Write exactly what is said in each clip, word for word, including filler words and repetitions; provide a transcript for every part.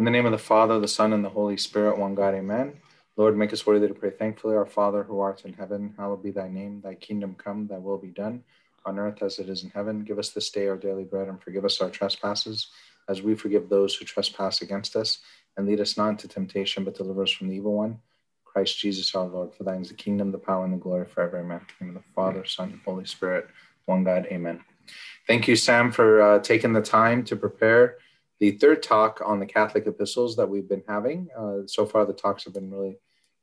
In the name of the Father, the Son, and the Holy Spirit, one God, amen. Lord, make us worthy to pray thankfully. Our Father, who art in heaven, hallowed be thy name. Thy kingdom come, thy will be done, on earth as it is in heaven. Give us this day our daily bread, and forgive us our trespasses, as we forgive those who trespass against us. And lead us not into temptation, but deliver us from the evil one. Christ Jesus our Lord, for thine is the kingdom, the power, and the glory forever. Amen. In the name of the Father, Son, and Holy Spirit, one God. Amen. Thank you, Sam, for uh, taking the time to prepare the third talk on the Catholic epistles that we've been having. Uh, so far, the talks have been really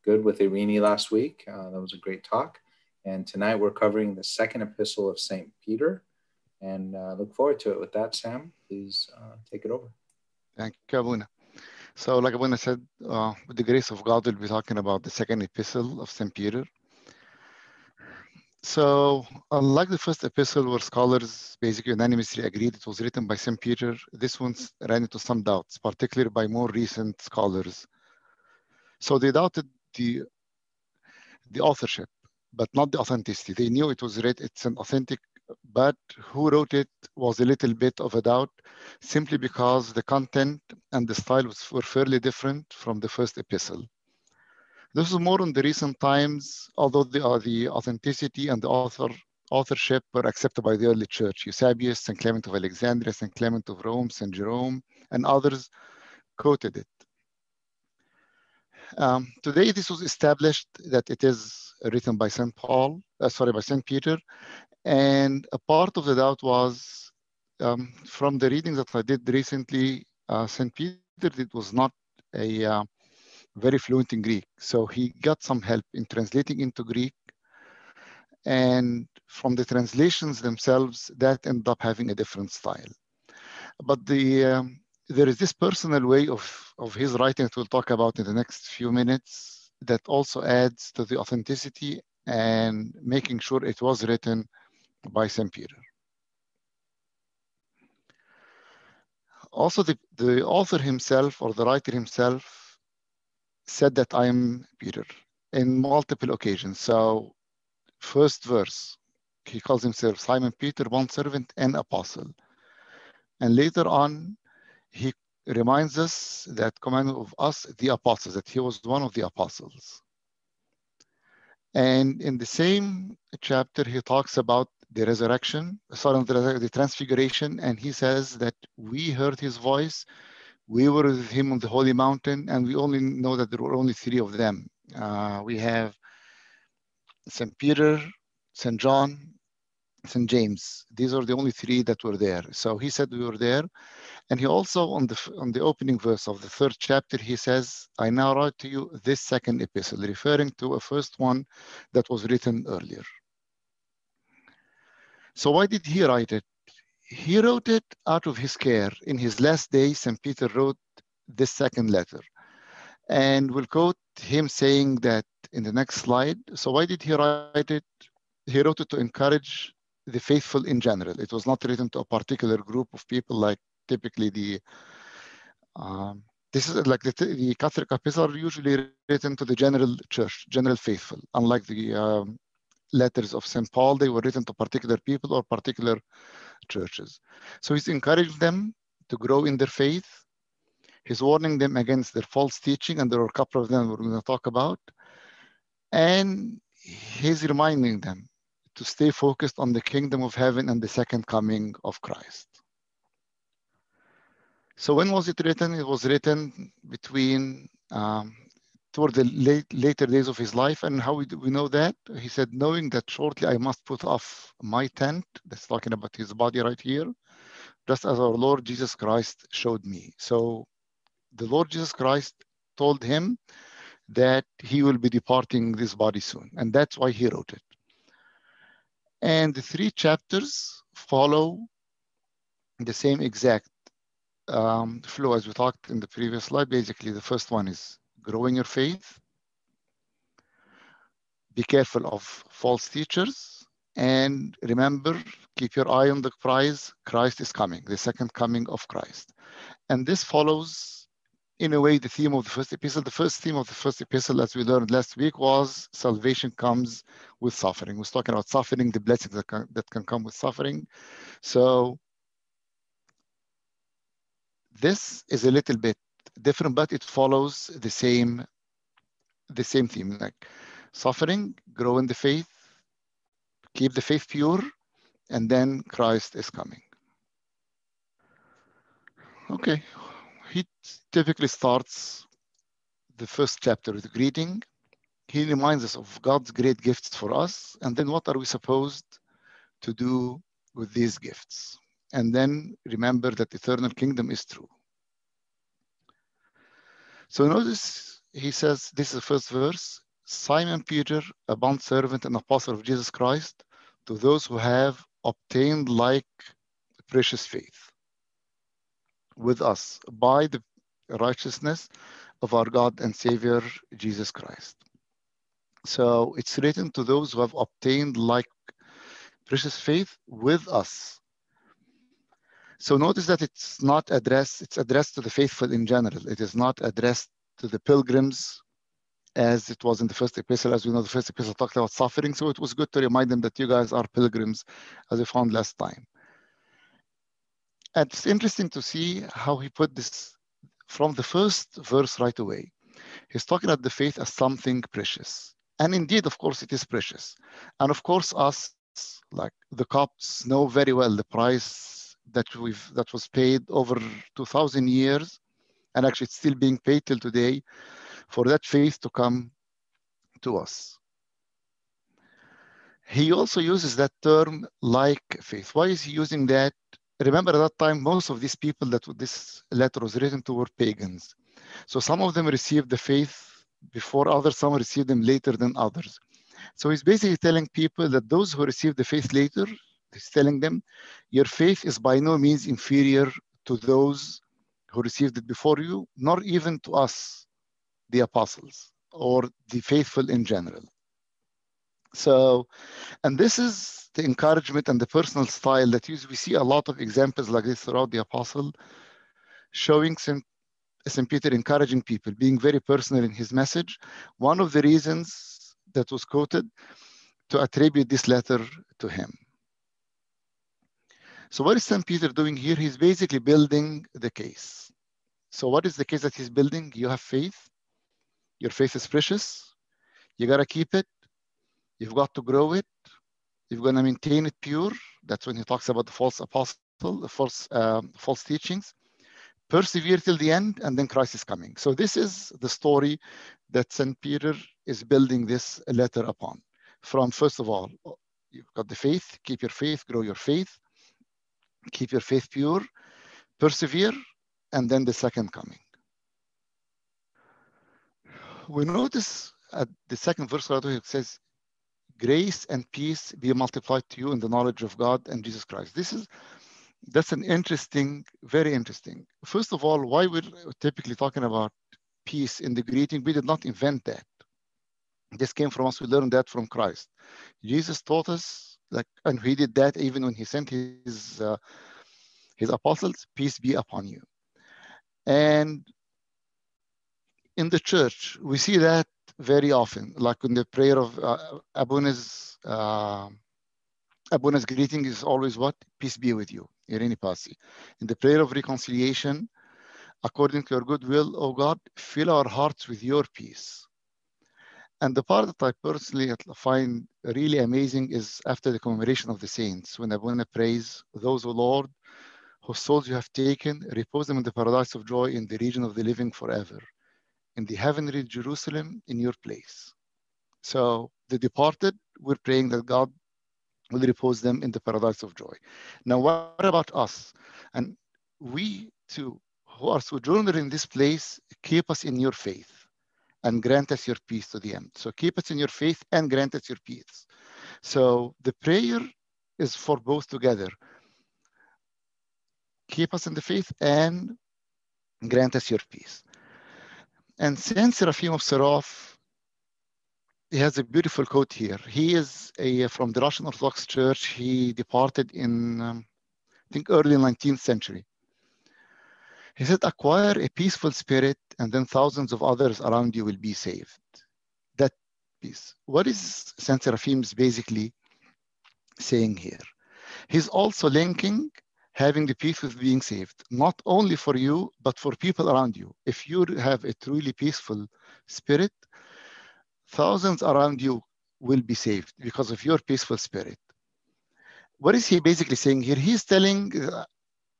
good with Irini last week. Uh, that was a great talk. And tonight we're covering the Second Epistle of Saint Peter, and uh, look forward to it. With that, Sam, please uh, take it over. Thank you, Abuna. So like Abuna said, uh, with the grace of God, we'll be talking about the Second Epistle of Saint Peter. So unlike the first epistle, where scholars basically unanimously agreed it was written by Saint Peter, this one ran into some doubts, particularly by more recent scholars. So they doubted the, the authorship, but not the authenticity. They knew it was read, it's an authentic, but who wrote it was a little bit of a doubt, simply because the content and the style was, were fairly different from the first epistle. This is more in the recent times, although the, uh, the authenticity and the author, authorship were accepted by the early church. Eusebius, Saint Clement of Alexandria, Saint Clement of Rome, Saint Jerome, and others quoted it. Um, today, this was established that it is written by Saint Paul, uh, sorry, by Saint Peter, and a part of the doubt was um, from the readings that I did recently. Uh, Saint Peter, it was not a uh, very fluent in Greek, so he got some help in translating into Greek. And from the translations themselves, that ended up having a different style. But the um, there is this personal way of, of his writing that we'll talk about in the next few minutes that also adds to the authenticity and making sure it was written by Saint Peter. Also, the, the author himself, or the writer himself, said that I am Peter in multiple occasions. So first verse, he calls himself Simon Peter, one servant and apostle. And later on, he reminds us that command of us, the apostles, that he was one of the apostles. And in the same chapter, he talks about the resurrection, sorry, the transfiguration, and he says that we heard his voice, we were with him on the holy mountain, and we only know that there were only three of them. Uh, we have Saint Peter, Saint John, Saint James. These are the only three that were there. So he said we were there. And he also, on the on the opening verse of the third chapter, he says, I now write to you this second epistle, referring to a first one that was written earlier. So why did he write it? He wrote it out of his care. In his last days, Saint Peter wrote this second letter. And we'll quote him saying that in the next slide. So why did he write it? He wrote it to encourage the faithful in general. It was not written to a particular group of people, like typically the, um, this is like the, the Catholic epistles are usually written to the general church, general faithful. Unlike the um, letters of Saint Paul, they were written to particular people or particular churches. So he's encouraged them to grow in their faith. He's warning them against their false teaching, and there are a couple of them we're going to talk about. And he's reminding them to stay focused on the kingdom of heaven and the second coming of Christ. So when was it written? It was written between, um, toward the late, later days of his life. And how we, do we know that? He said, knowing that shortly I must put off my tent, that's talking about his body right here, just as our Lord Jesus Christ showed me. So the Lord Jesus Christ told him that he will be departing this body soon. And that's why he wrote it. And the three chapters follow the same exact um, flow as we talked in the previous slide. Basically, the first one is growing your faith, be careful of false teachers, and remember, keep your eye on the prize, Christ is coming, the second coming of Christ. And this follows, in a way, the theme of the first epistle. The first theme of the first epistle, as we learned last week, was salvation comes with suffering. We're talking about suffering, the blessings that can, that can come with suffering. So this is a little bit different, but it follows the same the same theme, like suffering, grow in the faith, keep the faith pure, and then Christ is coming. Okay, he typically starts the first chapter with a greeting. He reminds us of God's great gifts for us, and then what are we supposed to do with these gifts? And then remember that the eternal kingdom is true. So notice he says, this is the first verse, Simon Peter, a bondservant and apostle of Jesus Christ, to those who have obtained like precious faith with us by the righteousness of our God and Savior, Jesus Christ. So it's written to those who have obtained like precious faith with us. So notice that it's not addressed, it's addressed to the faithful in general. It is not addressed to the pilgrims as it was in the first epistle. As we know, the first epistle talked about suffering, so it was good to remind them that you guys are pilgrims, as we found last time. And it's interesting to see how he put this from the first verse right away. He's talking about the faith as something precious. And indeed, of course, it is precious. And of course, us, like the Copts, know very well the price that we've that was paid over two thousand years, and actually it's still being paid till today, for that faith to come to us. He also uses that term, like faith. Why is he using that? Remember, at that time, most of these people that this letter was written to were pagans. So some of them received the faith before others, some received them later than others. So he's basically telling people that those who received the faith later, he's telling them, your faith is by no means inferior to those who received it before you, nor even to us, the apostles, or the faithful in general. So, and this is the encouragement and the personal style that we see a lot of examples like this throughout the apostle, showing Saint Peter encouraging people, being very personal in his message. One of the reasons that was quoted to attribute this letter to him. So what is Saint Peter doing here? He's basically building the case. So what is the case that he's building? You have faith. Your faith is precious. You got to keep it. You've got to grow it. You're going to maintain it pure. That's when he talks about the false apostle, the false, um, false teachings. Persevere till the end, and then Christ is coming. So this is the story that Saint Peter is building this letter upon. From, first of all, you've got the faith. Keep your faith. Grow your faith. Keep your faith pure, persevere, and then the second coming. We notice at the second verse, it says, grace and peace be multiplied to you in the knowledge of God and Jesus Christ. This is, that's an interesting, very interesting. First of all, why we're typically talking about peace in the greeting, we did not invent that. This came from us, we learned that from Christ. Jesus taught us, Like, and he did that even when he sent his uh, his apostles, peace be upon you. And in the church, we see that very often, like in the prayer of uh, Abuna's, uh, Abuna's greeting is always what? Peace be with you, Irini Pasi. In the prayer of reconciliation, according to your good will, O God, fill our hearts with your peace. And the part that I personally find really amazing is after the commemoration of the saints, when Abuna prays, those, O Lord, whose souls you have taken, repose them in the paradise of joy in the region of the living forever, in the heavenly Jerusalem, in your place. So the departed, we're praying that God will repose them in the paradise of joy. Now, what about us? And we too, who are sojourner in this place, keep us in your faith, and grant us your peace to the end. So keep us in your faith and grant us your peace. So the prayer is for both together. Keep us in the faith and grant us your peace. And Saint Seraphim of Sarov, he has a beautiful quote here. He is a, from the Russian Orthodox Church. He departed in, um, I think, early nineteenth century. He said, acquire a peaceful spirit, and then thousands of others around you will be saved. That peace. What is Saint Seraphim's basically saying here? He's also linking having the peace with being saved, not only for you, but for people around you. If you have a truly peaceful spirit, thousands around you will be saved because of your peaceful spirit. What is he basically saying here? He's telling, uh,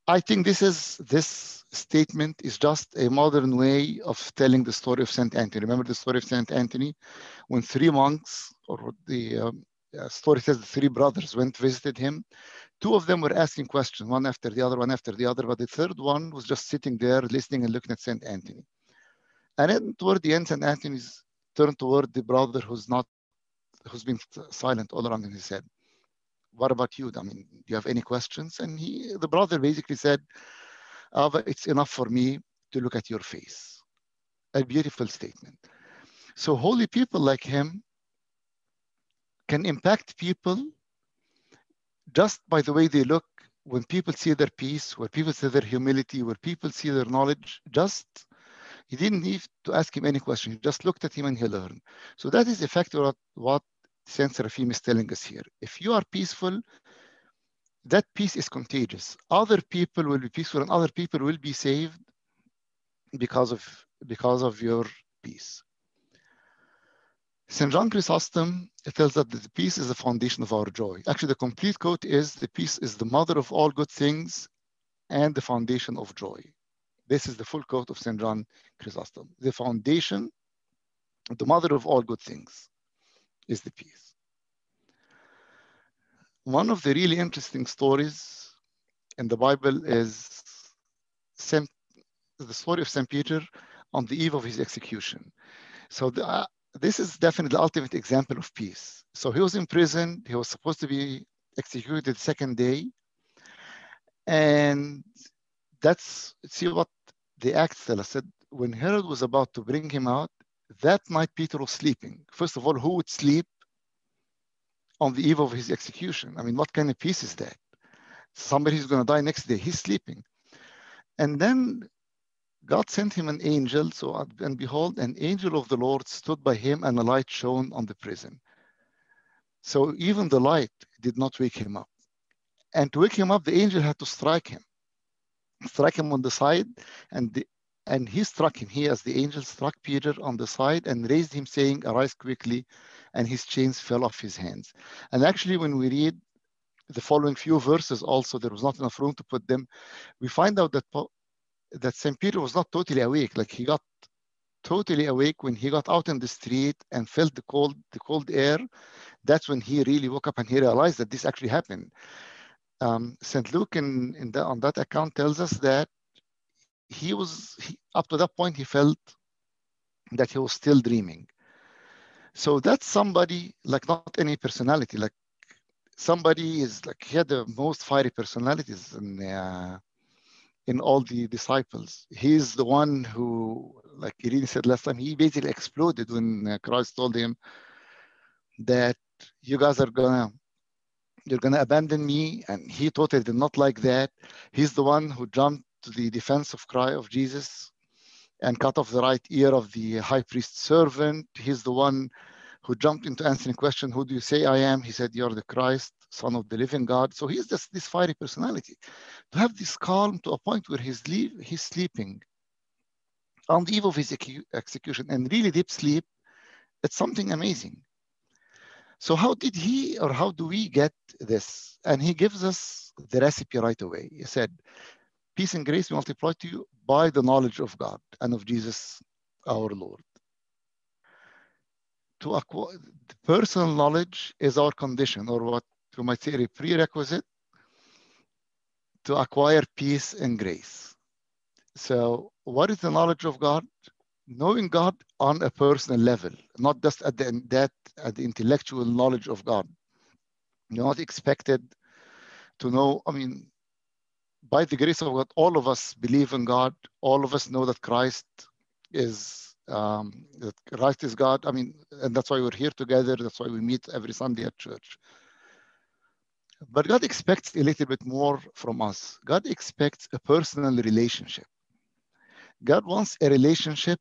I think this is this statement is just a modern way of telling the story of Saint Anthony. Remember the story of Saint Anthony? When three monks, or the um, story says the three brothers went visited him. Two of them were asking questions, one after the other, one after the other, but the third one was just sitting there listening and looking at Saint Anthony. And then toward the end, Saint Anthony's turned toward the brother who's not, who's been silent all along, and he said, "What about you? I mean, do you have any questions?" And he, the brother basically said, "Ava, it's enough for me to look at your face." A beautiful statement. So holy people like him can impact people just by the way they look. When people see their peace, when people see their humility, when people see their knowledge, just, he didn't need to ask him any question. He just looked at him and he learned. So that is effectively what Saint Seraphim is telling us here. If you are peaceful, that peace is contagious. Other people will be peaceful and other people will be saved because of, because of your peace. Saint John Chrysostom tells us that the peace is the foundation of our joy. Actually, the complete quote is, the peace is the mother of all good things and the foundation of joy. This is the full quote of Saint John Chrysostom. The foundation, the mother of all good things, is the peace. One of the really interesting stories in the Bible is Saint, the story of Saint Peter on the eve of his execution. So the, uh, this is definitely the ultimate example of peace. So he was imprisoned, he was supposed to be executed the second day. And that's, see what the Acts tell us, that when Herod was about to bring him out, that night Peter was sleeping. First of all, who would sleep on the eve of his execution? I mean, what kind of peace is that? Somebody's going to die next day, he's sleeping. And then God sent him an angel, so and behold, an angel of the Lord stood by him and a light shone on the prison. So even the light did not wake him up. And to wake him up, the angel had to strike him. Strike him on the side, and the And he struck him, he as the angel struck Peter on the side and raised him, saying, "Arise quickly," and his chains fell off his hands. And actually, when we read the following few verses also, there was not enough room to put them, we find out that, that Saint Peter was not totally awake. Like, he got totally awake when he got out in the street and felt the cold, the cold air. That's when he really woke up and he realized that this actually happened. Um, Saint Luke in, in the, on that account tells us that He was, he, up to that point, he felt that he was still dreaming. So that's somebody, like not any personality, like somebody is like, he had the most fiery personalities in, uh, in all the disciples. He's the one who, like Irini said last time, he basically exploded when Christ told him that you guys are gonna, you're gonna abandon me. And he totally did not like that. He's the one who jumped to the defense of cry of Jesus and cut off the right ear of the high priest's servant. He's the one who jumped into answering question, "Who do you say I am?" He said, "You're the Christ, Son of the living God." So he's this, this fiery personality. To have this calm to a point where he's, leave, he's sleeping on the eve of his execution and really deep sleep, it's something amazing. So how did he, or how do we get this? And he gives us the recipe right away. He said, "Peace and grace be multiplied to you by the knowledge of God and of Jesus our Lord." To acquire personal knowledge is our condition, or what you might say a prerequisite to acquire peace and grace. So what is the knowledge of God? Knowing God on a personal level, not just at the, that, at the intellectual knowledge of God. You're not expected to know, I mean, by the grace of God, all of us believe in God. All of us know that Christ is um, that Christ is God. I mean, and that's why we're here together. That's why we meet every Sunday at church. But God expects a little bit more from us. God expects a personal relationship. God wants a relationship,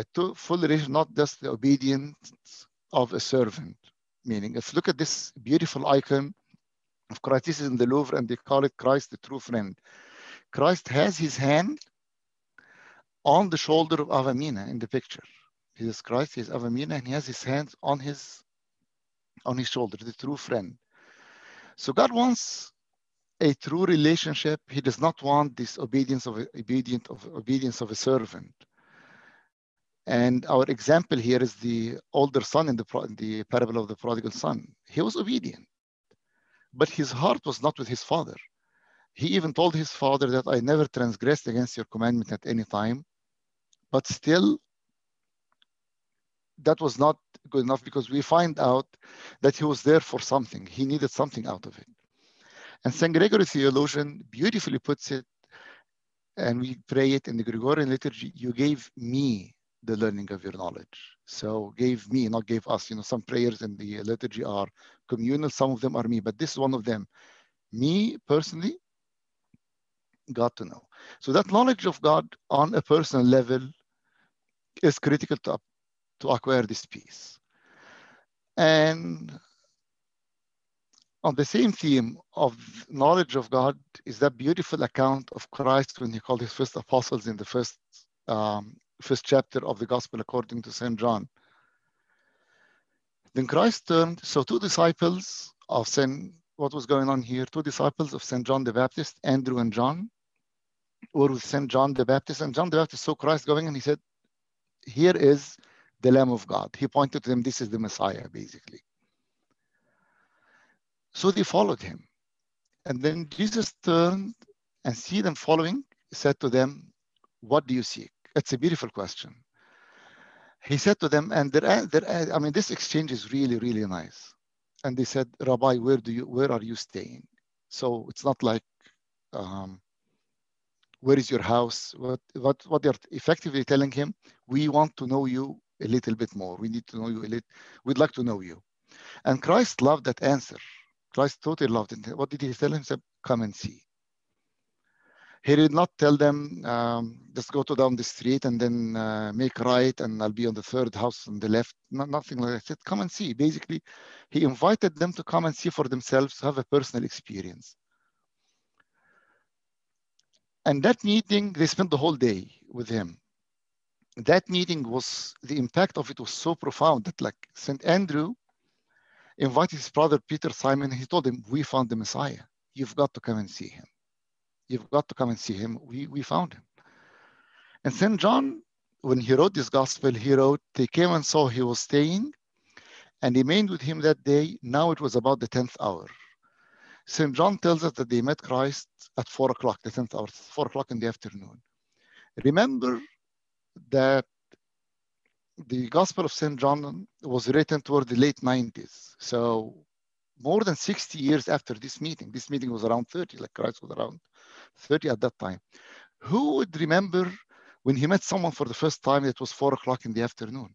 a full relationship, not just the obedience of a servant. Meaning, if you look at this beautiful icon of Christ. This is in the Louvre, and they call it Christ the True Friend. Christ has his hand on the shoulder of Avamina in the picture. Jesus Christ is Avamina, and he has his hands on his on his shoulder, the true friend. So God wants a true relationship. He does not want this obedience of obedient of obedience of a servant. And our example here is the older son in the, the parable of the prodigal son. He was obedient, but his heart was not with his father. He even told his father that I never transgressed against your commandment at any time, but still that was not good enough, because we find out that he was there for something. He needed something out of it. And Saint Gregory the Theologian beautifully puts it, and we pray it in the Gregorian liturgy, you gave me the learning of your knowledge. So gave me, not gave us. You know, some prayers in the liturgy are communal, some of them are me, but this is one of them. Me personally got to know. So that knowledge of God on a personal level is critical to, to acquire this peace. And on the same theme of knowledge of God is that beautiful account of Christ when he called his first apostles in the first um, first chapter of the Gospel according to Saint John. Then Christ turned, so two disciples of Saint, what was going on here? Two disciples of Saint John the Baptist, Andrew and John, were with Saint John the Baptist, and John the Baptist saw Christ going and he said, here is the Lamb of God. He pointed to them, this is the Messiah, basically. So they followed him. And then Jesus turned and see them following, said to them, what do you seek? It's a beautiful question. He said to them, and there, there, I mean, this exchange is really, really nice. And they said, Rabbi, where do you, where are you staying? So it's not like, um, where is your house? What, what, what they're effectively telling him, we want to know you a little bit more. We need to know you a little. We'd like to know you. And Christ loved that answer. Christ totally loved it. What did he tell him? He said, come and see. He did not tell them, um, just go to down the street and then uh, make right and I'll be on the third house on the left. No, nothing like that. He said, come and see. Basically, he invited them to come and see for themselves, to have a personal experience. And that meeting, they spent the whole day with him. That meeting was, the impact of it was so profound that like Saint Andrew invited his brother Peter Simon. He told him, we found the Messiah. You've got to come and see him. You've got to come and see him. We, we found him. And Saint John, when he wrote this gospel, he wrote, they came and saw he was staying and remained with him that day. Now it was about the tenth hour. Saint John tells us that they met Christ at four o'clock, the tenth hour, four o'clock in the afternoon. Remember that the Gospel of Saint John was written toward the late nineties. So more than sixty years after this meeting, this meeting was around thirty, like Christ was around thirty at that time. Who would remember when he met someone for the first time, it was four o'clock in the afternoon?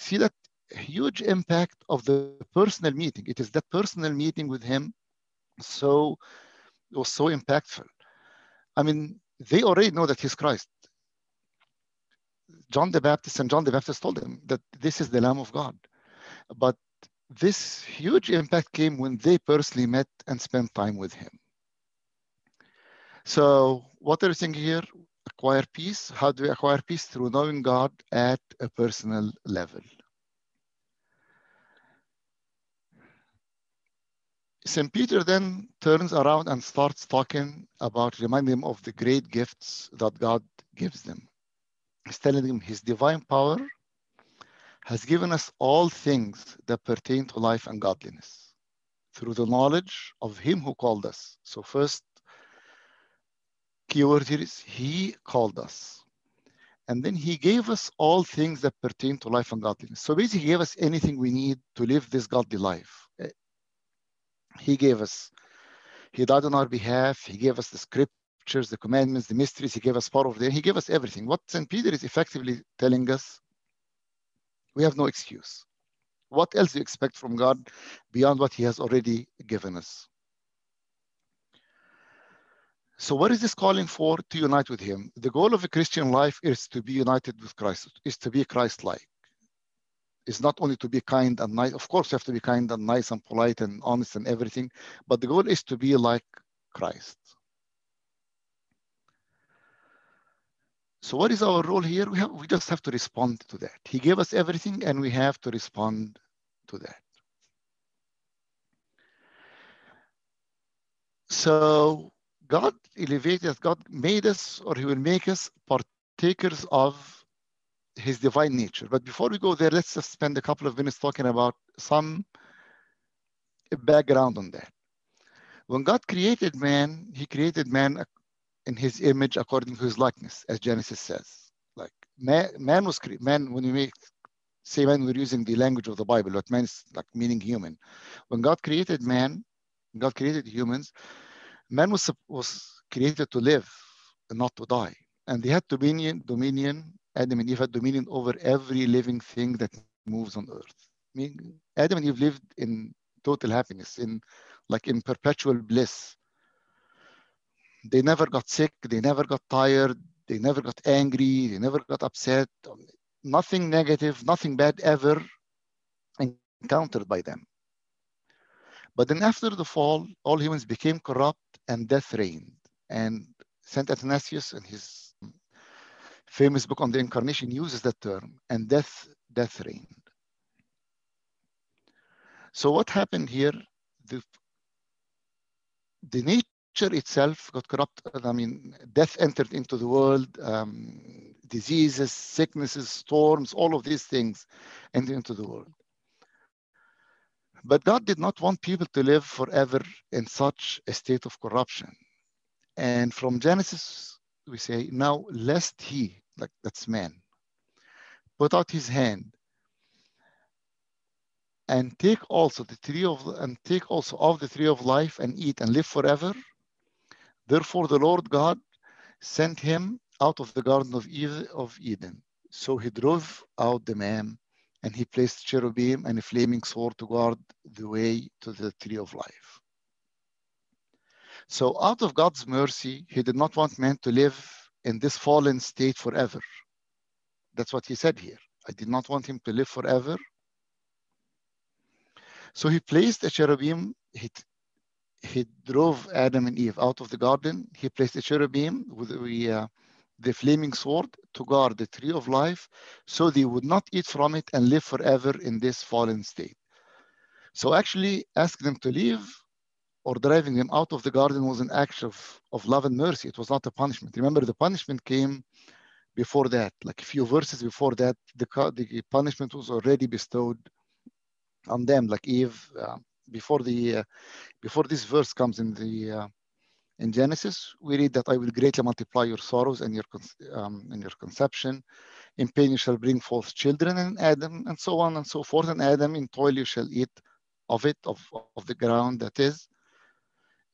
See that huge impact of the personal meeting. It is that personal meeting with him, so it was so impactful. I mean, they already know that he's Christ. John the Baptist and John the Baptist told them that this is the Lamb of God. But this huge impact came when they personally met and spent time with him. So what are you saying here? Acquire peace. How do we acquire peace? Through knowing God at a personal level. Saint Peter then turns around and starts talking about, reminding them of the great gifts that God gives them. He's telling them his divine power has given us all things that pertain to life and godliness through the knowledge of him who called us. So first, keyword here is he called us, and then he gave us all things that pertain to life and godliness. So basically he gave us anything we need to live this godly life. He gave us, he died on our behalf, he gave us the scriptures, the commandments, the mysteries, he gave us power over there, he gave us everything. What Saint Peter is effectively telling us, we have no excuse. What else do you expect from God beyond what he has already given us? So what is this calling for? To unite with him. The goal of a Christian life is to be united with Christ, is to be Christ-like. is not only to be kind and nice. Of course, you have to be kind and nice and polite and honest and everything, but the goal is to be like Christ. So what is our role here? We, have, we just have to respond to that. He gave us everything and we have to respond to that. So God elevated us, God made us, or he will make us partakers of his divine nature. But before we go there, let's just spend a couple of minutes talking about some background on that. When God created man, he created man in his image according to his likeness, as Genesis says. Like man, man was created, man, when we make, say man, we're using the language of the Bible, but man is like meaning human. When God created man, God created humans, man was, was created to live and not to die. And they had dominion, dominion, Adam and Eve had dominion over every living thing that moves on earth. I mean, Adam and Eve lived in total happiness, in like in perpetual bliss. They never got sick, they never got tired, they never got angry, they never got upset. Nothing negative, nothing bad ever encountered by them. But then after the fall, all humans became corrupt and death reigned. And Saint Athanasius in his famous book on the Incarnation uses that term, and death, death reigned. So what happened here? The, the nature itself got corrupted. I mean, death entered into the world, um, diseases, sicknesses, storms, all of these things entered into the world. But God did not want people to live forever in such a state of corruption. And from Genesis, we say, now lest he, like that's man, put out his hand and take also the tree of, and take also of the tree of life and eat and live forever. Therefore, the Lord God sent him out of the garden of Eden. So he drove out the man, and he placed cherubim and a flaming sword to guard the way to the tree of life. So out of God's mercy, he did not want man to live in this fallen state forever. That's what he said here. I did not want him to live forever. So he placed a cherubim. He, he drove Adam and Eve out of the garden. He placed a cherubim with the... Uh, the flaming sword to guard the tree of life, so they would not eat from it and live forever in this fallen state. So actually asking them to leave or driving them out of the garden was an act of, of love and mercy. It was not a punishment. Remember, the punishment came before that, like a few verses before that, the, the punishment was already bestowed on them, like Eve, uh, before, the, uh, before this verse comes in the... Uh, In Genesis, we read that I will greatly multiply your sorrows and your, um, and your conception. In pain you shall bring forth children, and Adam, and so on and so forth. And Adam, in toil you shall eat of it, of, of the ground that is.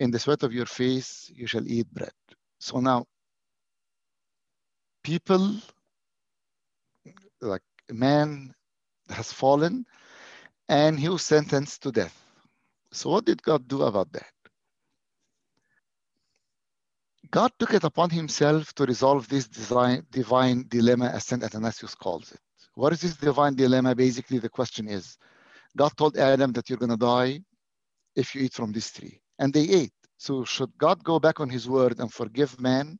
In the sweat of your face you shall eat bread. So now, people, like man has fallen, and he was sentenced to death. So what did God do about that? God took it upon himself to resolve this design, divine dilemma, as Saint Athanasius calls it. What is this divine dilemma? Basically, the question is, God told Adam that you're going to die if you eat from this tree. And they ate. So should God go back on his word and forgive man?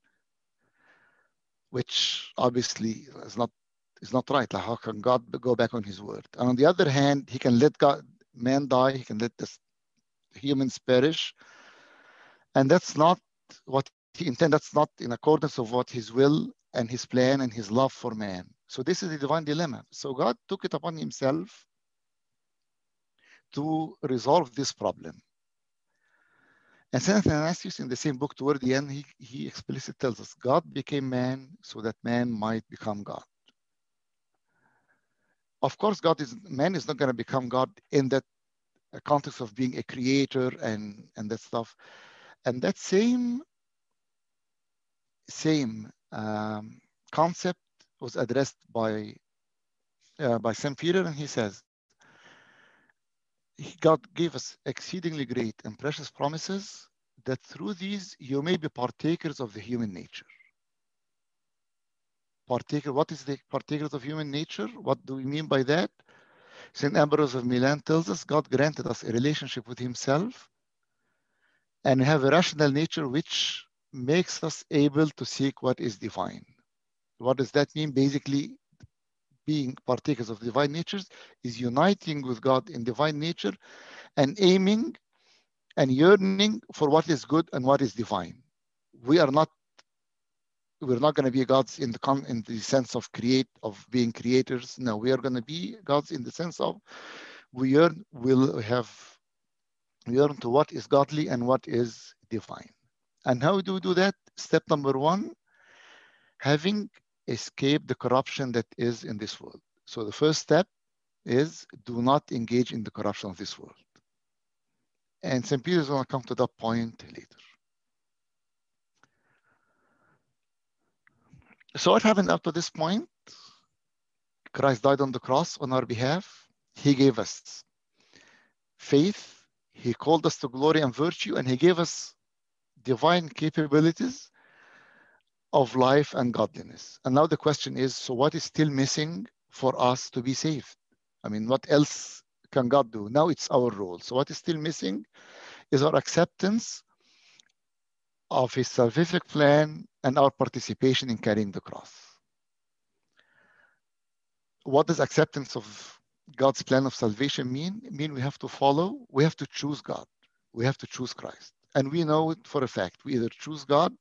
Which obviously is not, is not right. Like, how can God go back on his word? And on the other hand, he can let God, man die. He can let the humans perish. And that's not what he intended, that's not in accordance with what his will and his plan and his love for man. So this is the divine dilemma. So God took it upon himself to resolve this problem. And Saint Athanasius, in the same book toward the end, he, he explicitly tells us, God became man so that man might become God. Of course, God is man is not going to become God in that context of being a creator and, and that stuff. And that same Same um, concept was addressed by uh, by Saint Peter, and he says, God gave us exceedingly great and precious promises that through these you may be partakers of the human nature. Partaker, what is the partakers of human nature? What do we mean by that? Saint Ambrose of Milan tells us God granted us a relationship with himself, and we have a rational nature which makes us able to seek what is divine. What does that mean? Basically, being partakers of divine natures is uniting with God in divine nature and aiming and yearning for what is good and what is divine. We are not, we're not going to be gods in the, con, in the sense of create, of being creators. No, we are going to be gods in the sense of we yearn, we'll have, we yearn to what is godly and what is divine. And how do we do that? Step number one, having escaped the corruption that is in this world. So the first step is do not engage in the corruption of this world. And Saint Peter is going to come to that point later. So what happened up to this point? Christ died on the cross on our behalf. He gave us faith. He called us to glory and virtue, and he gave us divine capabilities of life and godliness. And now the question is, so what is still missing for us to be saved? I mean, what else can God do? Now it's our role. So what is still missing is our acceptance of his salvific plan and our participation in carrying the cross. What does acceptance of God's plan of salvation mean? It means we have to follow, we have to choose God. We have to choose Christ. And we know it for a fact. We either choose God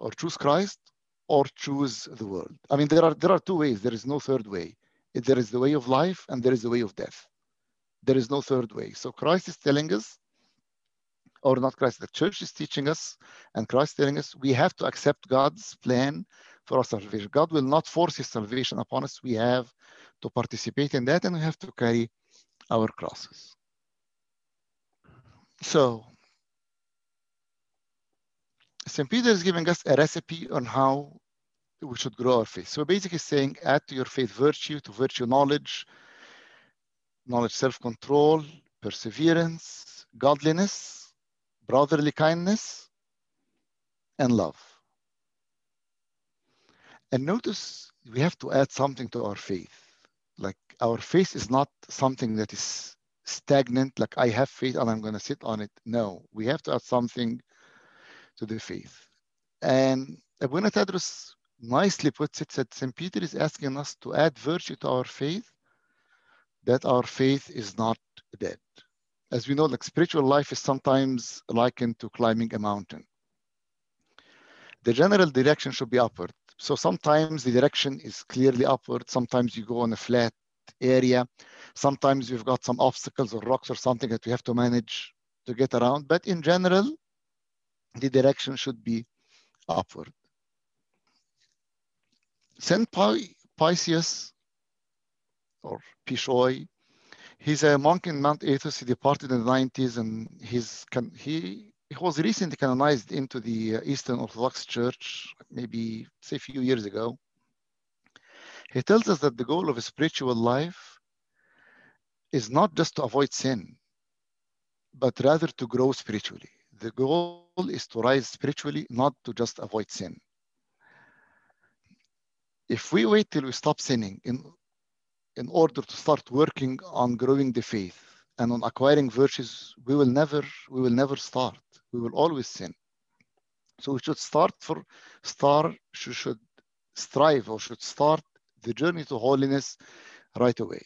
or choose Christ, or choose the world. I mean, there are there are two ways. There is no third way. There is the way of life, and there is the way of death. There is no third way. So Christ is telling us, or not Christ, the church is teaching us, and Christ is telling us, we have to accept God's plan for our salvation. God will not force his salvation upon us. We have to participate in that, and we have to carry our crosses. So Saint Peter is giving us a recipe on how we should grow our faith. So basically saying, add to your faith virtue, to virtue knowledge, knowledge self-control, perseverance, godliness, brotherly kindness, and love. And notice we have to add something to our faith. Like our faith is not something that is stagnant, like I have faith and I'm going to sit on it. No, we have to add something to the faith. And Abuna Tedros nicely puts it that Saint Peter is asking us to add virtue to our faith, that our faith is not dead. As we know, like spiritual life is sometimes likened to climbing a mountain. The general direction should be upward. So sometimes the direction is clearly upward. Sometimes you go on a flat area. Sometimes we've got some obstacles or rocks or something that we have to manage to get around. But in general, the direction should be upward. Saint Pishoy, or Pishoy, he's a monk in Mount Athos. He departed in the nineties, and he's, he, he was recently canonized into the Eastern Orthodox Church, maybe say a few years ago. He tells us that the goal of a spiritual life is not just to avoid sin, but rather to grow spiritually. The goal is to rise spiritually, not to just avoid sin. If we wait till we stop sinning in, in order to start working on growing the faith and on acquiring virtues, we will never, we will never start. We will always sin. So we should start for star, should strive or should start the journey to holiness right away.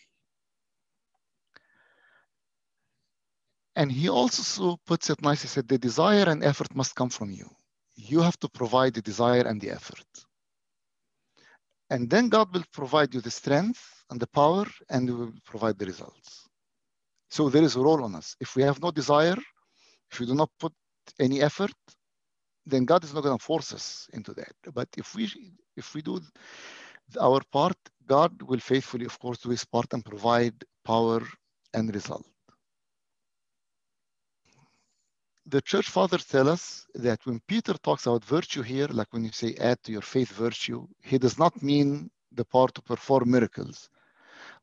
And he also puts it nicely, said, the desire and effort must come from you. You have to provide the desire and the effort. And then God will provide you the strength and the power, and will provide the results. So there is a role on us. If we have no desire, if we do not put any effort, then God is not going to force us into that. But if we, if we do our part, God will faithfully, of course, do his part and provide power and result. The church fathers tell us that when Peter talks about virtue here, like when you say add to your faith virtue, he does not mean the power to perform miracles,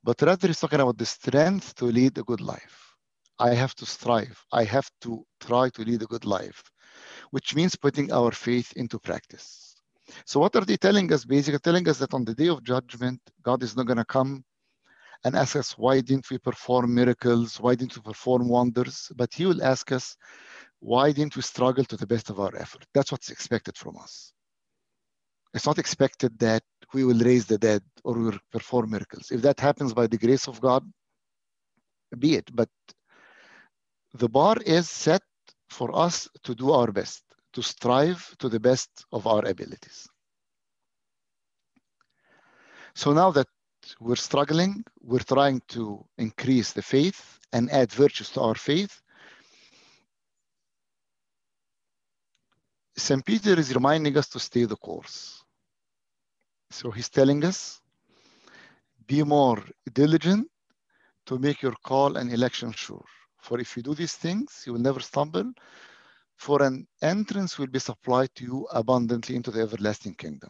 but rather he's talking about the strength to lead a good life. I have to strive. I have to try to lead a good life, which means putting our faith into practice. So what are they telling us? Basically telling us that on the day of judgment, God is not going to come and ask us, why didn't we perform miracles? Why didn't we perform wonders? But he will ask us, why didn't we struggle to the best of our effort? That's what's expected from us. It's not expected that we will raise the dead or we will perform miracles. If that happens by the grace of God, be it. But the bar is set for us to do our best, to strive to the best of our abilities. So now that we're struggling, we're trying to increase the faith and add virtues to our faith, Saint Peter is reminding us to stay the course. So he's telling us, be more diligent to make your call and election sure. For if you do these things, you will never stumble, for an entrance will be supplied to you abundantly into the everlasting kingdom.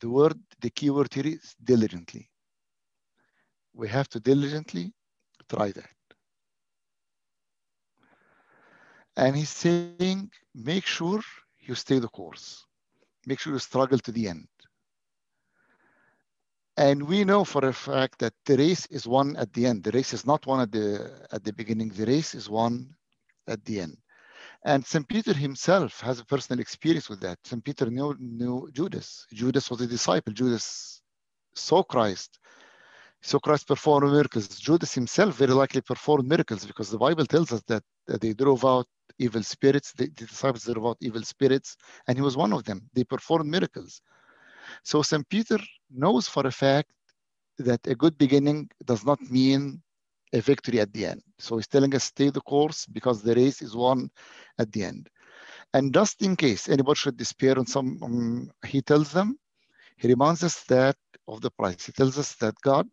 The word, the key word here is diligently. We have to diligently try that. And he's saying, make sure you stay the course. Make sure you struggle to the end. And we know for a fact that the race is won at the end. The race is not won at the, at the beginning. The race is won at the end. And Saint Peter himself has a personal experience with that. Saint Peter knew, knew Judas. Judas was a disciple. Judas saw Christ. So Christ performed miracles. Judas himself very likely performed miracles, because the Bible tells us that they drove out evil spirits, the, the disciples drove out evil spirits, and he was one of them. They performed miracles. So Saint Peter knows for a fact that a good beginning does not mean a victory at the end. So he's telling us, stay the course, because the race is won at the end. And just in case anybody should despair on some, um, he tells them, he reminds us that of the price. He tells us that God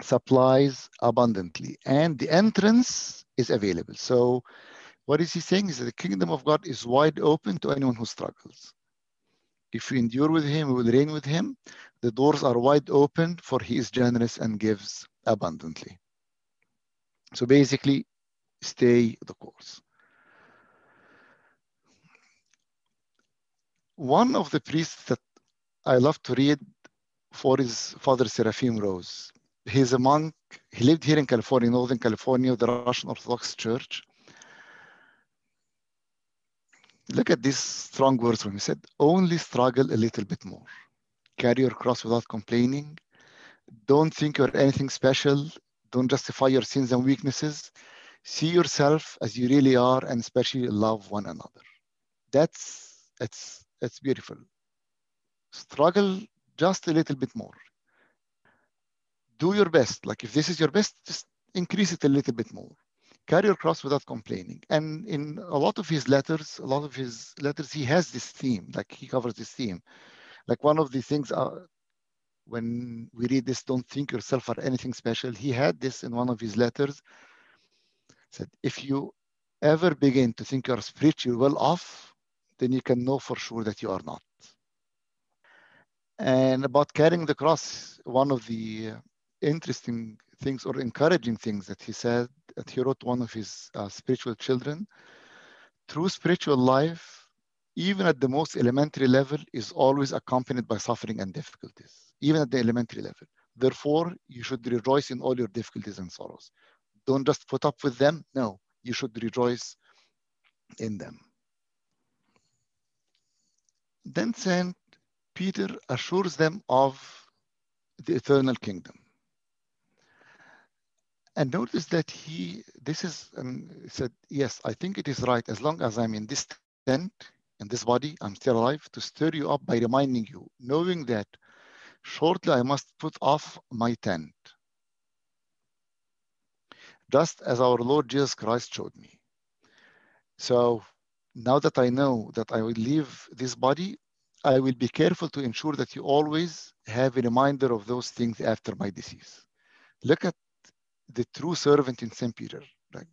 supplies abundantly and the entrance is available. So what is he saying is that the kingdom of God is wide open to anyone who struggles. If we endure with him, we will reign with him. The doors are wide open, for he is generous and gives abundantly. So basically, stay the course. One of the priests that I love to read for is Father Seraphim Rose. He's a monk. He lived here in California, Northern California, the Russian Orthodox Church. Look at these strong words from him. He said, only struggle a little bit more. Carry your cross without complaining. Don't think you're anything special. Don't justify your sins and weaknesses. See yourself as you really are, and especially love one another. That's, it's, it's beautiful. Struggle just a little bit more. Do your best. Like if this is your best, just increase it a little bit more. Carry your cross without complaining. And in a lot of his letters, a lot of his letters, he has this theme, like he covers this theme. Like one of the things uh, when we read this, don't think yourself are anything special. He had this in one of his letters. Said, if you ever begin to think you're spiritually well off, then you can know for sure that you are not. And about carrying the cross, one of the interesting things or encouraging things that he said, that he wrote to one of his uh, spiritual children, true spiritual life, even at the most elementary level, is always accompanied by suffering and difficulties, even at the elementary level. Therefore, you should rejoice in all your difficulties and sorrows. Don't just put up with them. No, you should rejoice in them. Then Saint Peter assures them of the eternal kingdom. And notice that he, this is, um, said, yes, I think it is right, as long as I'm in this tent, in this body, I'm still alive, to stir you up by reminding you, knowing that shortly I must put off my tent, just as our Lord Jesus Christ showed me. So now that I know that I will leave this body, I will be careful to ensure that you always have a reminder of those things after my decease. Look at the true servant in Saint Peter. Right?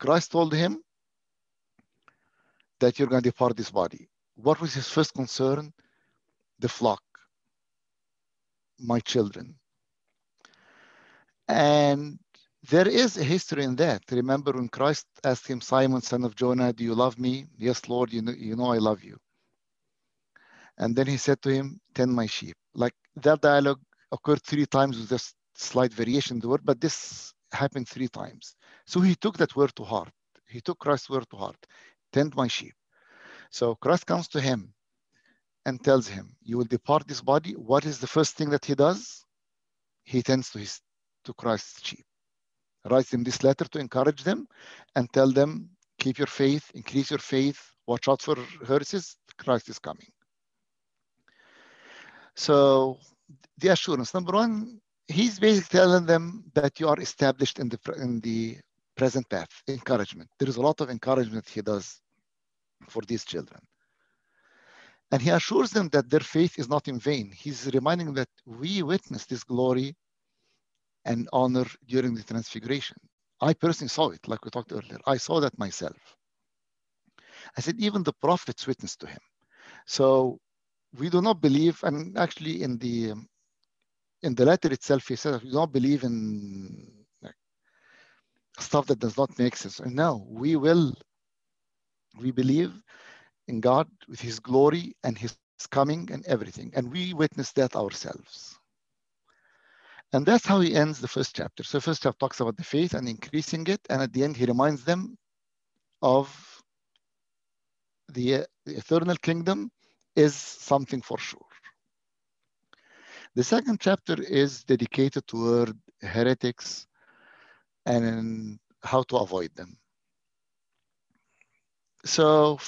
Christ told him that you're going to depart this body. What was his first concern? The flock, my children. And there is a history in that. Remember when Christ asked him, Simon, son of Jonah, do you love me? Yes, Lord, you know, you know I love you. And then he said to him, tend my sheep. Like that dialogue occurred three times with a slight variation in the word, but this happened three times. So he took that word to heart. He took Christ's word to heart. Tend my sheep. So Christ comes to him and tells him, you will depart this body. What is the first thing that he does? He tends to his to Christ's sheep. Writes them this letter to encourage them and tell them, keep your faith, increase your faith, watch out for heresies, Christ is coming. So the assurance, number one, he's basically telling them that you are established in the, in the present path, encouragement. There is a lot of encouragement he does for these children. And he assures them that their faith is not in vain. He's reminding them that we witnessed this glory and honor during the transfiguration. I personally saw it, like we talked earlier. I saw that myself. I said, even the prophets witnessed to him. So we do not believe, and actually in the in the letter itself, he said, we do not believe in stuff that does not make sense. And no, we will, we believe in God with his glory and his coming and everything. And we witness that ourselves. And that's how he ends the first chapter. So first chapter talks about the faith and increasing it. And at the end, he reminds them of the, the eternal kingdom is something for sure. The second chapter is dedicated toward heretics and how to avoid them. So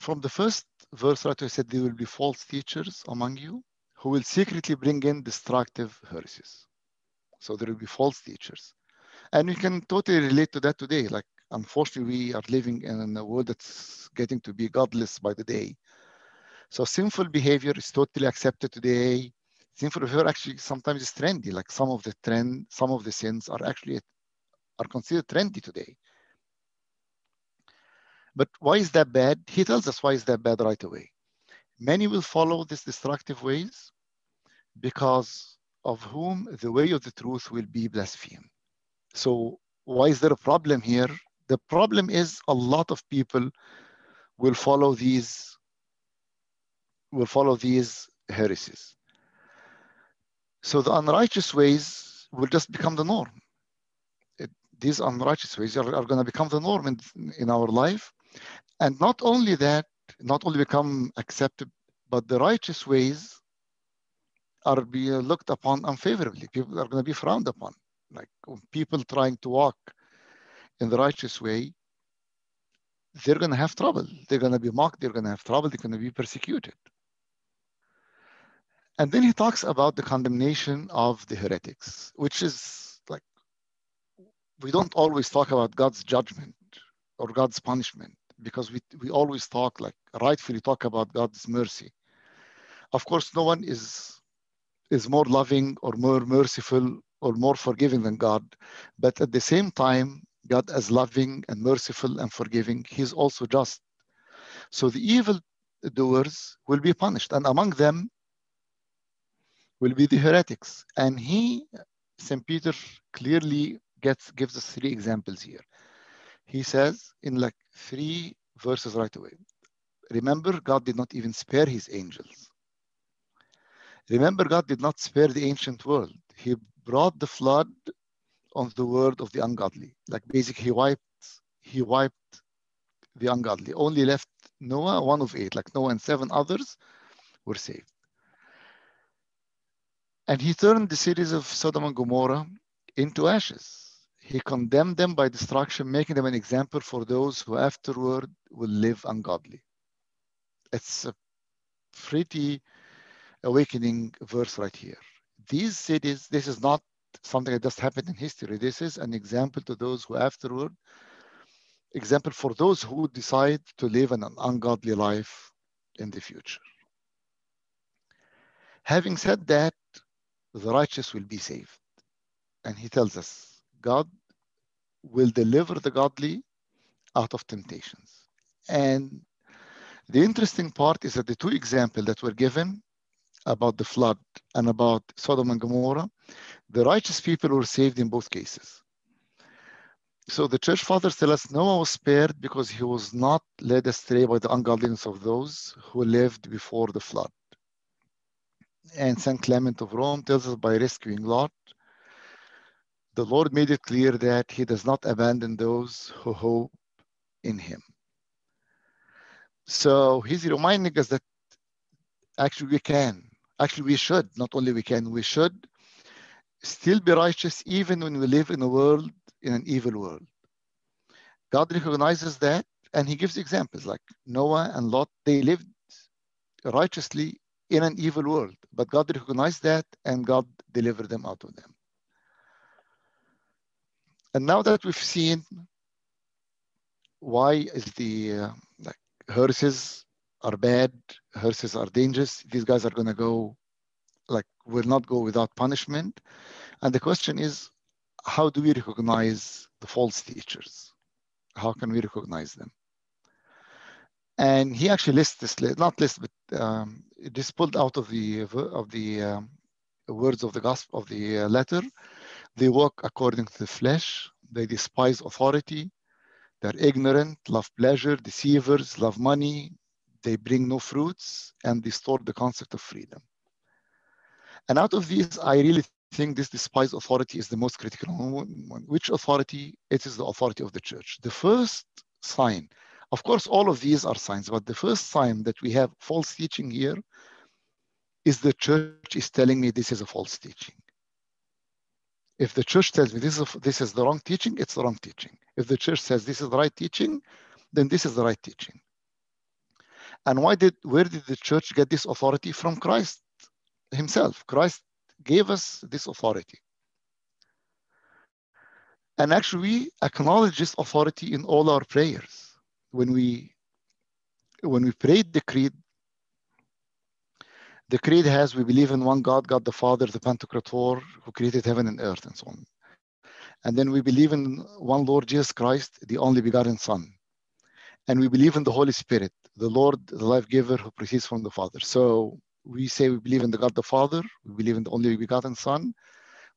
from the first verse, right, he said, there will be false teachers among you who will secretly bring in destructive heresies. So there will be false teachers. And we can totally relate to that today. Like, unfortunately, we are living in a world that's getting to be godless by the day. So sinful behavior is totally accepted today. Sinful behavior actually sometimes is trendy. Like some of the trend, some of the sins are actually are considered trendy today. But why is that bad? He tells us why is that bad right away. Many will follow these destructive ways because of whom the way of the truth will be blasphemed. So why is there a problem here? The problem is a lot of people will follow these, will follow these heresies. So the unrighteous ways will just become the norm. It, these unrighteous ways are, are going to become the norm in, in our life. And not only that, not only become accepted, but the righteous ways are being looked upon unfavorably. People are going to be frowned upon. Like people trying to walk in the righteous way, they're going to have trouble. They're going to be mocked. They're going to have trouble. They're going to be persecuted. And then he talks about the condemnation of the heretics, which is like, we don't always talk about God's judgment or God's punishment. Because we, we always talk, like rightfully talk about God's mercy. Of course, no one is, is more loving or more merciful or more forgiving than God. But at the same time, God is loving and merciful and forgiving. He's also just. So the evildoers will be punished. And among them will be the heretics. And he, Saint Peter, clearly gets gives us three examples here. He says in like three verses right away, remember, God did not even spare his angels. Remember, God did not spare the ancient world. He brought the flood on the world of the ungodly. Like basically he wiped, he wiped the ungodly. Only left Noah, one of eight, like Noah and seven others were saved. And he turned the cities of Sodom and Gomorrah into ashes. He condemned them by destruction, making them an example for those who afterward will live ungodly. It's a pretty awakening verse right here. These cities, this is not something that just happened in history. This is an example to those who afterward, example for those who decide to live an ungodly life in the future. Having said that, the righteous will be saved. And he tells us, God will deliver the godly out of temptations. And the interesting part is that the two examples that were given about the flood and about Sodom and Gomorrah, the righteous people were saved in both cases. So the church fathers tell us Noah was spared because he was not led astray by the ungodliness of those who lived before the flood. and Saint Clement of Rome tells us by rescuing Lot, the Lord made it clear that he does not abandon those who hope in him. So he's reminding us that actually we can, actually we should, not only we can, we should still be righteous even when we live in a world, in an evil world. God recognizes that, and he gives examples like Noah and Lot. They lived righteously in an evil world, but God recognized that and God delivered them out of them. And now that we've seen why is the uh, like hearses are bad, hearses are dangerous, these guys are gonna go, like will not go without punishment. And the question is, how do we recognize the false teachers? How can we recognize them? And he actually lists this, not list, but um, just pulled out of the of the um, words of the gospel of the uh, letter. They walk according to the flesh. They despise authority. They're ignorant, love pleasure, deceivers, love money. They bring no fruits and distort the concept of freedom. And out of these, I really think this despised authority is the most critical one. Which authority? It is the authority of the church. The first sign, of course, all of these are signs, but the first sign that we have false teaching here is the church is telling me this is a false teaching. If the church tells me this is, a, this is the wrong teaching, it's the wrong teaching. If the church says this is the right teaching, then this is the right teaching. And why did, where did the church get this authority from? Christ himself. Christ gave us this authority. And actually, we acknowledge this authority in all our prayers. When we, when we prayed the creed, the creed has, we believe in one God, God the Father, the Pantocrator, who created heaven and earth and so on. And then we believe in one Lord Jesus Christ, the only begotten Son. And we believe in the Holy Spirit, the Lord, the life giver who proceeds from the Father. So we say we believe in the God the Father, we believe in the only begotten Son,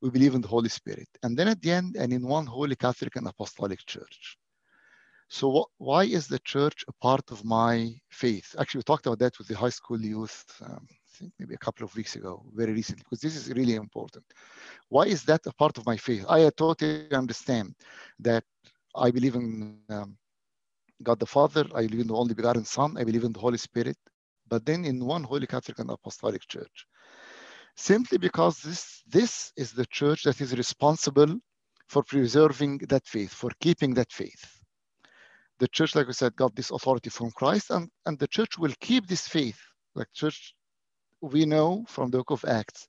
we believe in the Holy Spirit. And then at the end, and in one holy Catholic and Apostolic Church. So what, why is the church a part of my faith? Actually, we talked about that with the high school youth, um, I think maybe a couple of weeks ago, very recently, because this is really important. Why is that a part of my faith? I totally understand that I believe in um, God the Father, I believe in the only begotten Son, I believe in the Holy Spirit, but then in one holy Catholic and Apostolic Church. Simply because this, this is the church that is responsible for preserving that faith, for keeping that faith. The church, like we said, got this authority from Christ, and, and the church will keep this faith. Like church, we know from the book of Acts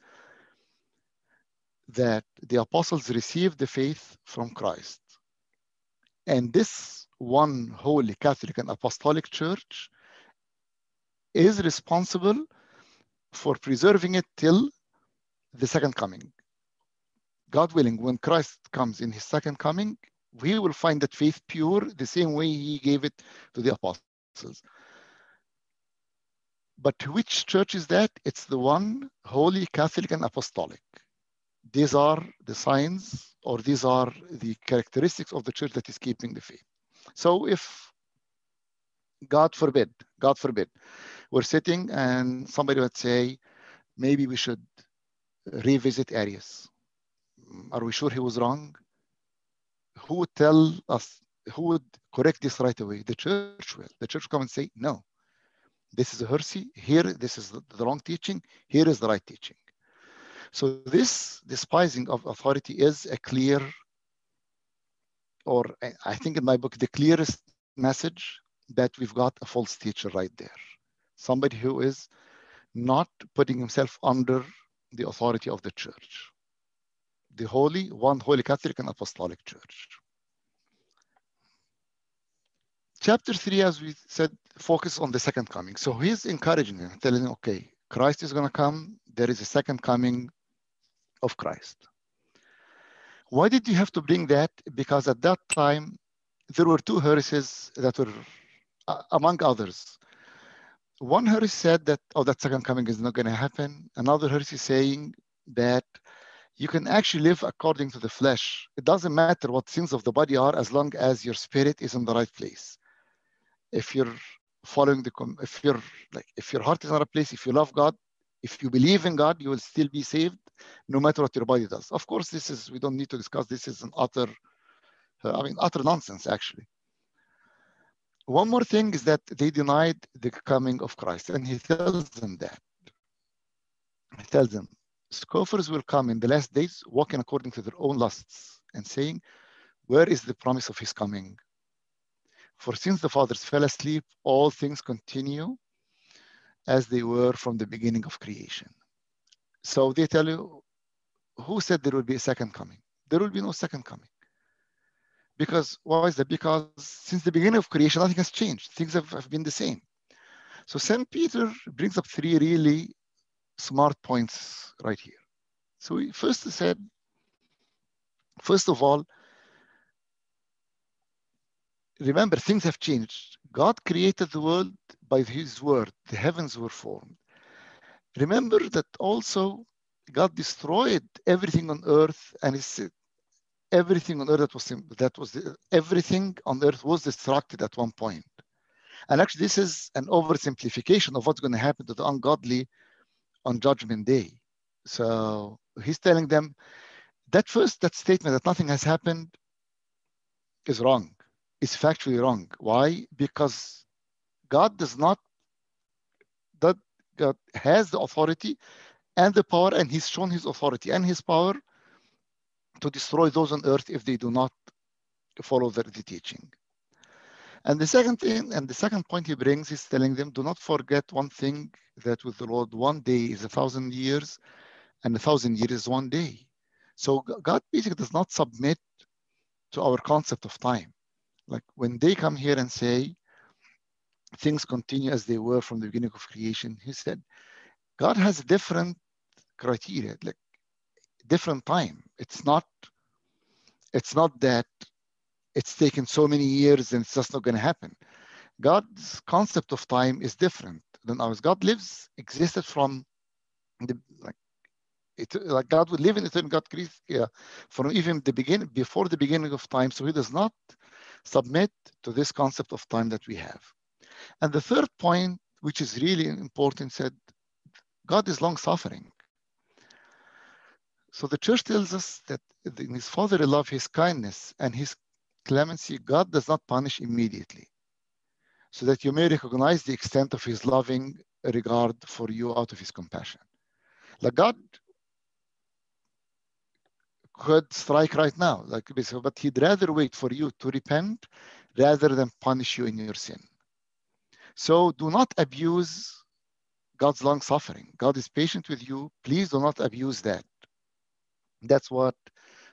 that the apostles received the faith from Christ. And this one holy Catholic and Apostolic Church is responsible for preserving it till the second coming. God willing, when Christ comes in his second coming, we will find that faith pure the same way he gave it to the apostles. But which church is that? It's the one holy Catholic and Apostolic. These are the signs, or these are the characteristics of the church that is keeping the faith. So if, God forbid, God forbid, we're sitting and somebody would say, maybe we should revisit Arius. Are we sure he was wrong? Who would tell us, who would correct this right away? The church will. The church will come and say, no, this is a heresy. Here, this is the wrong teaching. Here is the right teaching. So this despising of authority is a clear, or I think in my book, the clearest message that we've got a false teacher right there. Somebody who is not putting himself under the authority of the church. The holy, one holy Catholic and Apostolic Church. Chapter three, as we said, focus on the second coming. So he's encouraging them, telling them, okay, Christ is gonna come. There is a second coming of Christ. Why did you have to bring that? Because at that time, there were two heresies that were among others. One heresy said that, oh, that second coming is not going to happen. Another heresy saying that you can actually live according to the flesh. It doesn't matter what sins of the body are as long as your spirit is in the right place. If you're following the, if you're like, if your heart is in the right place, if you love God, If you believe in God, you will still be saved, no matter what your body does. Of course, this is, we don't need to discuss, this is an utter, uh, I mean, utter nonsense, actually. One more thing is that they denied the coming of Christ, and he tells them that. He tells them, scoffers will come in the last days, walking according to their own lusts, and saying, where is the promise of his coming? For since the fathers fell asleep, all things continue as they were from the beginning of creation. So they tell you, who said there will be a second coming? There will be no second coming. Because why is that? Because since the beginning of creation, nothing has changed. Things have, have been the same. So Saint Peter brings up three really smart points right here. So he first said, first of all, remember, things have changed. God created the world by his word. The heavens were formed. Remember that also God destroyed everything on earth, and he said, everything on earth that was that was the, everything on earth was destructed at one point. And actually, this is an oversimplification of what's going to happen to the ungodly on Judgment Day. So he's telling them that first, that statement that nothing has happened is wrong. It's factually wrong. Why? Because God does not, that God has the authority and the power, and he's shown his authority and his power to destroy those on earth if they do not follow the, the teaching. And the second thing, and the second point he brings is telling them, do not forget one thing, that with the Lord, one day is a thousand years, and a thousand years is one day. So God basically does not submit to our concept of time. Like when they come here and say, things continue as they were from the beginning of creation, he said, God has different criteria, like different time. It's not, it's not that it's taken so many years and it's just not going to happen. God's concept of time is different than ours. God lives, existed from, the, like, it, like God would live in eternity. God created yeah, from even the beginning, before the beginning of time. So he does not submit to this concept of time that we have. And the third point, which is really important, said, God is long-suffering. So the church tells us that in his fatherly love, his kindness, and his clemency, God does not punish immediately, so that you may recognize the extent of his loving regard for you out of his compassion. Like God could strike right now, like, but he'd rather wait for you to repent rather than punish you in your sin. So do not abuse God's long suffering. God is patient with you. Please do not abuse that. That's what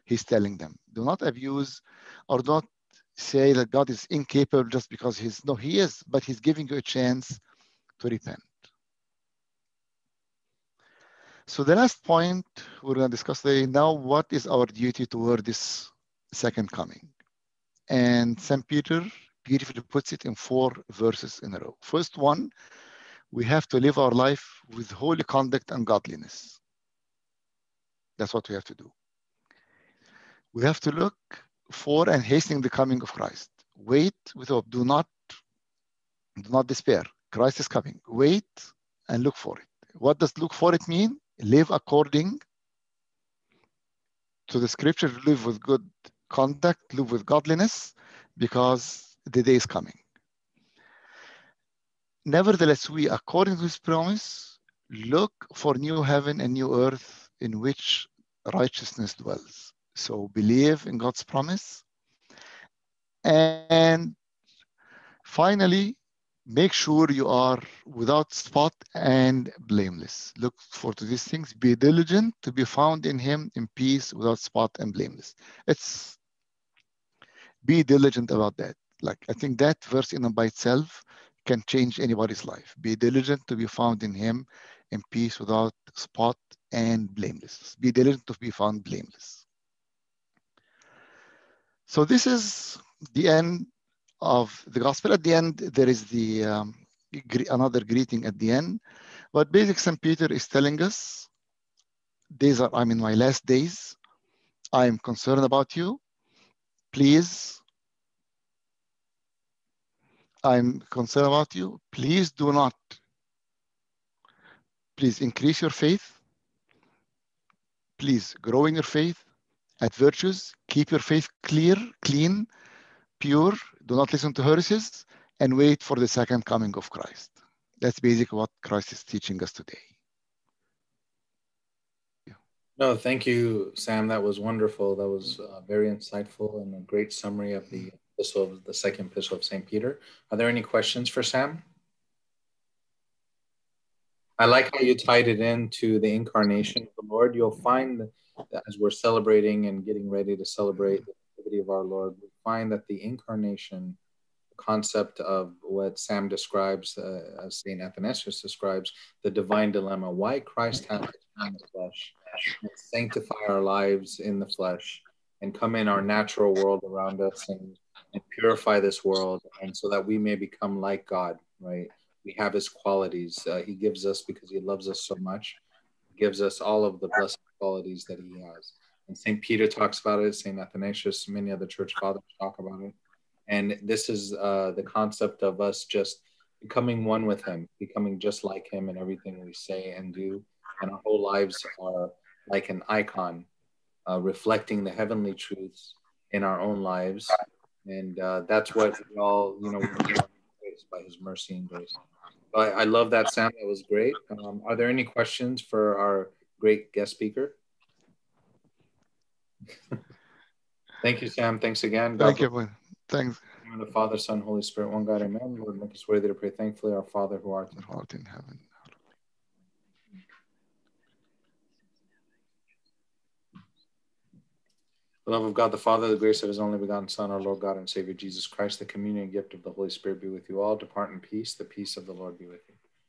he's telling them. Do not abuse, or don't say that God is incapable just because he's, no, he is, but he's giving you a chance to repent. So the last point we're going to discuss today, now what is our duty toward this second coming? And Saint Peter beautifully puts it in four verses in a row. First one, we have to live our life with holy conduct and godliness. That's what we have to do. We have to look for and hastening the coming of Christ. Wait with hope. Do not, do not despair. Christ is coming. Wait and look for it. What does look for it mean? Live according to the scripture. Live with good conduct. Live with godliness, because the day is coming. Nevertheless, we, according to his promise, look for new heaven and new earth in which righteousness dwells. So believe in God's promise. And finally, make sure you are without spot and blameless. Look for to these things. Be diligent to be found in him in peace, without spot and blameless. It's be diligent about that. Like, I think that verse in and by itself can change anybody's life. Be diligent to be found in him in peace, without spot and blameless. Be diligent to be found blameless. So this is the end of the gospel. At the end, there is the um, another greeting at the end. But basically, Saint Peter is telling us, these are, I'm in my last days. I am concerned about you. Please, I'm concerned about you. Please do not Please increase your faith. Please grow in your faith. At virtues, keep your faith clear, clean, pure. Do not listen to heresies, and wait for the second coming of Christ. That's basically what Christ is teaching us today. Yeah. No, thank you, Sam. That was wonderful. That was uh, very insightful and a great summary of the epistle, of the second epistle of Saint Peter. Are there any questions for Sam? I like how you tied it into the incarnation of the Lord. You'll find that as we're celebrating and getting ready to celebrate the nativity of our Lord, we find that the incarnation concept of what Sam describes, uh, as Saint Athanasius describes, the divine dilemma, why Christ had to come in the flesh, sanctify our lives in the flesh, and come in our natural world around us and, and purify this world, and so that we may become like God, right? We have his qualities. Uh, he gives us, because he loves us so much, gives us all of the blessed qualities that he has. And Saint Peter talks about it, Saint Athanasius, many other church fathers talk about it. And this is uh, the concept of us just becoming one with him, becoming just like him in everything we say and do. And our whole lives are like an icon, uh, reflecting the heavenly truths in our own lives. And uh, that's what we all, you know, by his mercy and grace. But I love that, Sam. That was great. Um, are there any questions for our great guest speaker? Thank you, Sam. Thanks again. God Thank bless. you. Thanks. In the Father, Son, Holy Spirit, one God, amen. Lord, make us worthy to pray. Thankfully, our Father who art in heaven. in heaven. The love of God the Father, the grace of his only begotten Son, our Lord God and Savior Jesus Christ, the communion gift of the Holy Spirit be with you all. Depart in peace. The peace of the Lord be with you.